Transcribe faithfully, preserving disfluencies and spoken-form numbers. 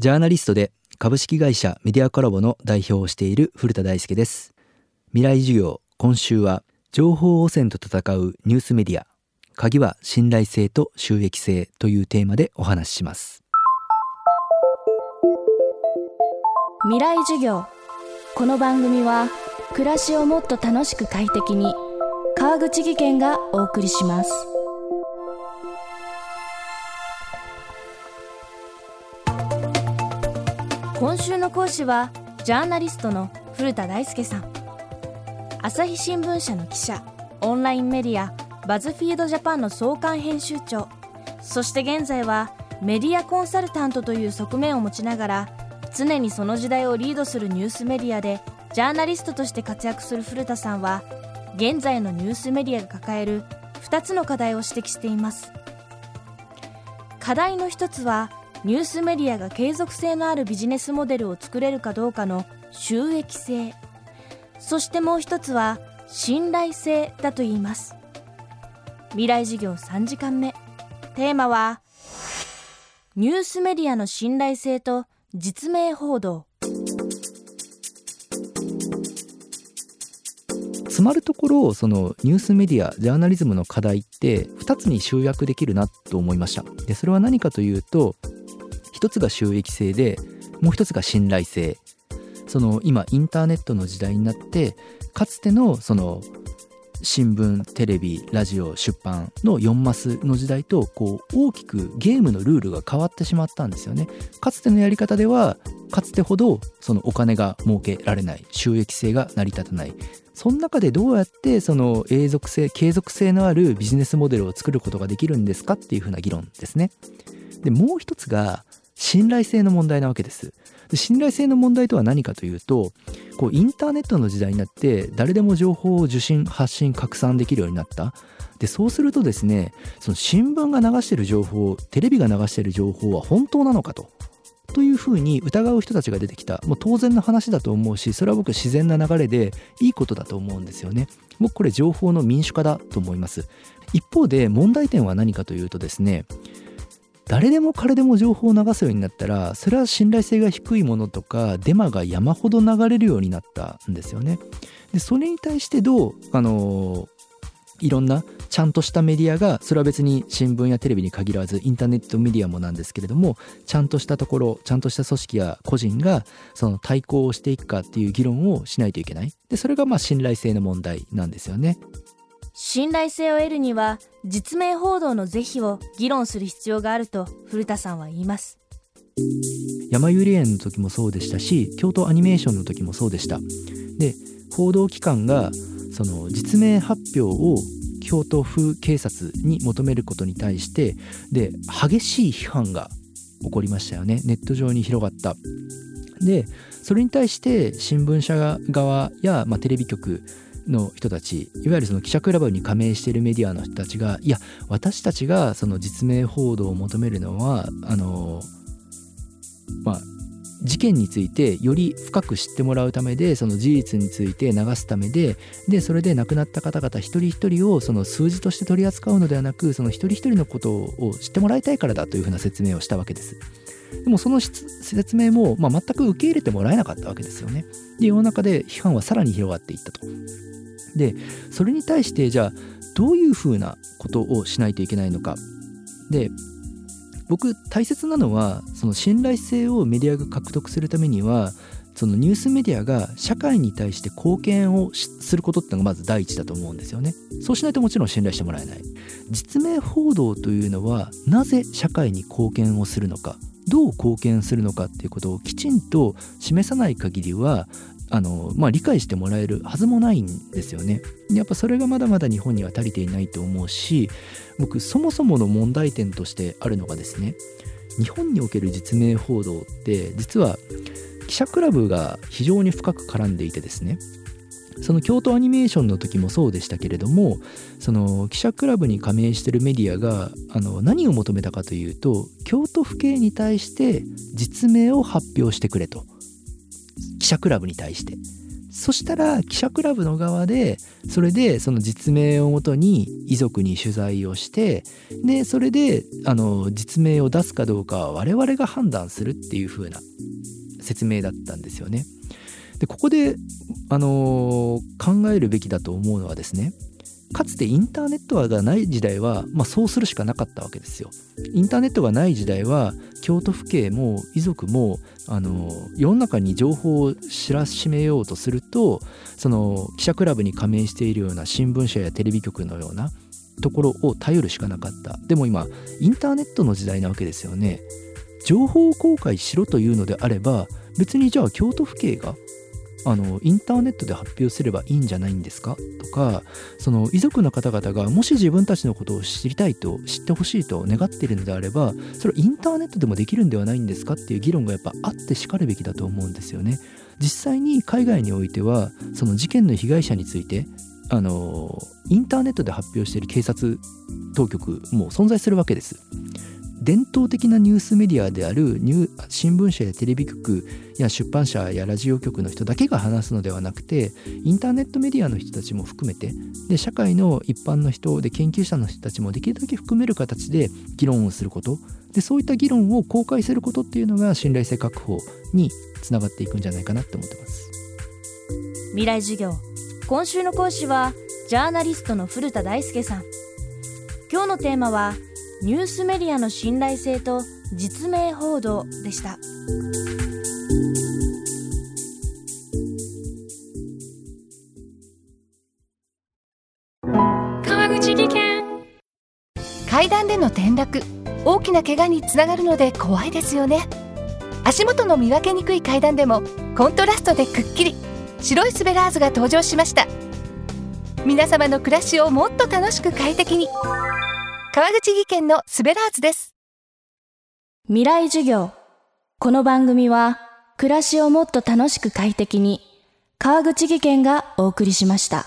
ジャーナリストで株式会社メディアコラボの代表をしている古田大輔です。未来授業、今週は情報汚染と戦うニュースメディア、鍵は信頼性と収益性というテーマでお話しします。未来授業、この番組は暮らしをもっと楽しく快適に、川口義賢がお送りします。今週の講師はジャーナリストの古田大輔さん。朝日新聞社の記者、オンラインメディアバズフィードジャパンの創刊編集長、そして現在はメディアコンサルタントという側面を持ちながら、常にその時代をリードするニュースメディアでジャーナリストとして活躍する古田さんは、現在のニュースメディアが抱えるふたつの課題を指摘しています。課題のひとつは、ニュースメディアが継続性のあるビジネスモデルを作れるかどうかの収益性、そしてもう一つは信頼性だと言います。未来授業さんじかんめ、テーマはニュースメディアの信頼性と実名報道。詰まるところ、そのニュースメディア、ジャーナリズムの課題ってふたつに集約できるなと思いました。でそれは何かというと、ひとつが収益性で、もうひとつが信頼性。その今インターネットの時代になって、かつてのその新聞、テレビ、ラジオ、出版のよんマスの時代と、こう大きくゲームのルールが変わってしまったんですよね。かつてのやり方では、かつてほどそのお金が儲けられない、収益性が成り立たない。その中でどうやってその永続性、継続性のあるビジネスモデルを作ることができるんですかっていうふうな議論ですね。でもう一つが信頼性の問題なわけです。で信頼性の問題とは何かというと、こうインターネットの時代になって誰でも情報を受信、発信、拡散できるようになった。でそうするとですね、その新聞が流している情報、テレビが流している情報は本当なのかとというふうに疑う人たちが出てきた。もう当然の話だと思うし、それは僕自然な流れでいいことだと思うんですよね。僕これ情報の民主化だと思います。一方で問題点は何かというとですね、誰でも彼でも情報を流すようになったら、それは信頼性が低いものとかデマが山ほど流れるようになったんですよね。でそれに対してどう、あのーいろんなちゃんとしたメディアが、それは別に新聞やテレビに限らずインターネットメディアもなんですけれども、ちゃんとしたところ、ちゃんとした組織や個人がその対抗をしていくかっていう議論をしないといけない。でそれがまあ信頼性の問題なんですよね。信頼性を得るには、実名報道の是非を議論する必要があると古田さんは言います。やまゆり園の時もそうでしたし、京都アニメーションの時もそうでした。で報道機関がその実名発表を京都府警察に求めることに対して、で激しい批判が起こりましたよね。ネット上に広がった。でそれに対して新聞社側や、まあ、テレビ局の人たち、いわゆるその記者クラブに加盟しているメディアの人たちが、いや私たちがその実名報道を求めるのは、あのまあ事件についてより深く知ってもらうためで、その事実について流すためで、でそれで亡くなった方々一人一人をその数字として取り扱うのではなく、その一人一人のことを知ってもらいたいからだというふうな説明をしたわけです。でもその説明も、まあ、全く受け入れてもらえなかったわけですよね。で世の中で批判はさらに広がっていったと。でそれに対して、じゃあどういうふうなことをしないといけないのか。で僕大切なのは、その信頼性をメディアが獲得するためには、そのニュースメディアが社会に対して貢献をすることっていうのがまず第一だと思うんですよね。そうしないともちろん信頼してもらえない。実名報道というのはなぜ社会に貢献をするのか、どう貢献するのかっていうことをきちんと示さない限りは、あのまあ、理解してもらえるはずもないんですよね。やっぱそれがまだまだ日本には足りていないと思うし、僕そもそもの問題点としてあるのがですね、日本における実名報道って実は記者クラブが非常に深く絡んでいてですね、その京都アニメーションの時もそうでしたけれども、その記者クラブに加盟しているメディアがあの何を求めたかというと、京都府警に対して実名を発表してくれと、記者クラブに対して。そしたら記者クラブの側でそれでその実名をもとに遺族に取材をして、でそれであの実名を出すかどうかは我々が判断するっていう風な説明だったんですよね。でここであの考えるべきだと思うのはですね、かつてインターネットがない時代は、まあ、そうするしかなかったわけですよ。インターネットがない時代は京都府警も遺族もあの世の中に情報を知らしめようとすると、その記者クラブに加盟しているような新聞社やテレビ局のようなところを頼るしかなかった。でも今インターネットの時代なわけですよね。情報を公開しろというのであれば、別にじゃあ京都府警があのインターネットで発表すればいいんじゃないんですかとか、その遺族の方々がもし自分たちのことを知りたいと知ってほしいと願っているのであれば、それはインターネットでもできるんではないんですかっていう議論がやっぱあってしかるべきだと思うんですよね。実際に海外においてはその事件の被害者についてあのインターネットで発表している警察当局も存在するわけです。伝統的なニュースメディアであるニュー新聞社やテレビ局や出版社やラジオ局の人だけが話すのではなくて、インターネットメディアの人たちも含めて、で社会の一般の人で研究者の人たちもできるだけ含める形で議論をすること、でそういった議論を公開することっていうのが信頼性確保につながっていくんじゃないかなって思ってます。未来授業、今週の講師はジャーナリストの古田大輔さん。今日のテーマはニュースメディアの信頼性と実名報道でした。川口技研。階段での転落、大きな怪我につながるので怖いですよね。足元の見分けにくい階段でもコントラストでくっきり白いスベラーズが登場しました。皆様の暮らしをもっと楽しく快適に。川口技研のスベラーズです。未来授業。この番組は暮らしをもっと楽しく快適に、川口技研がお送りしました。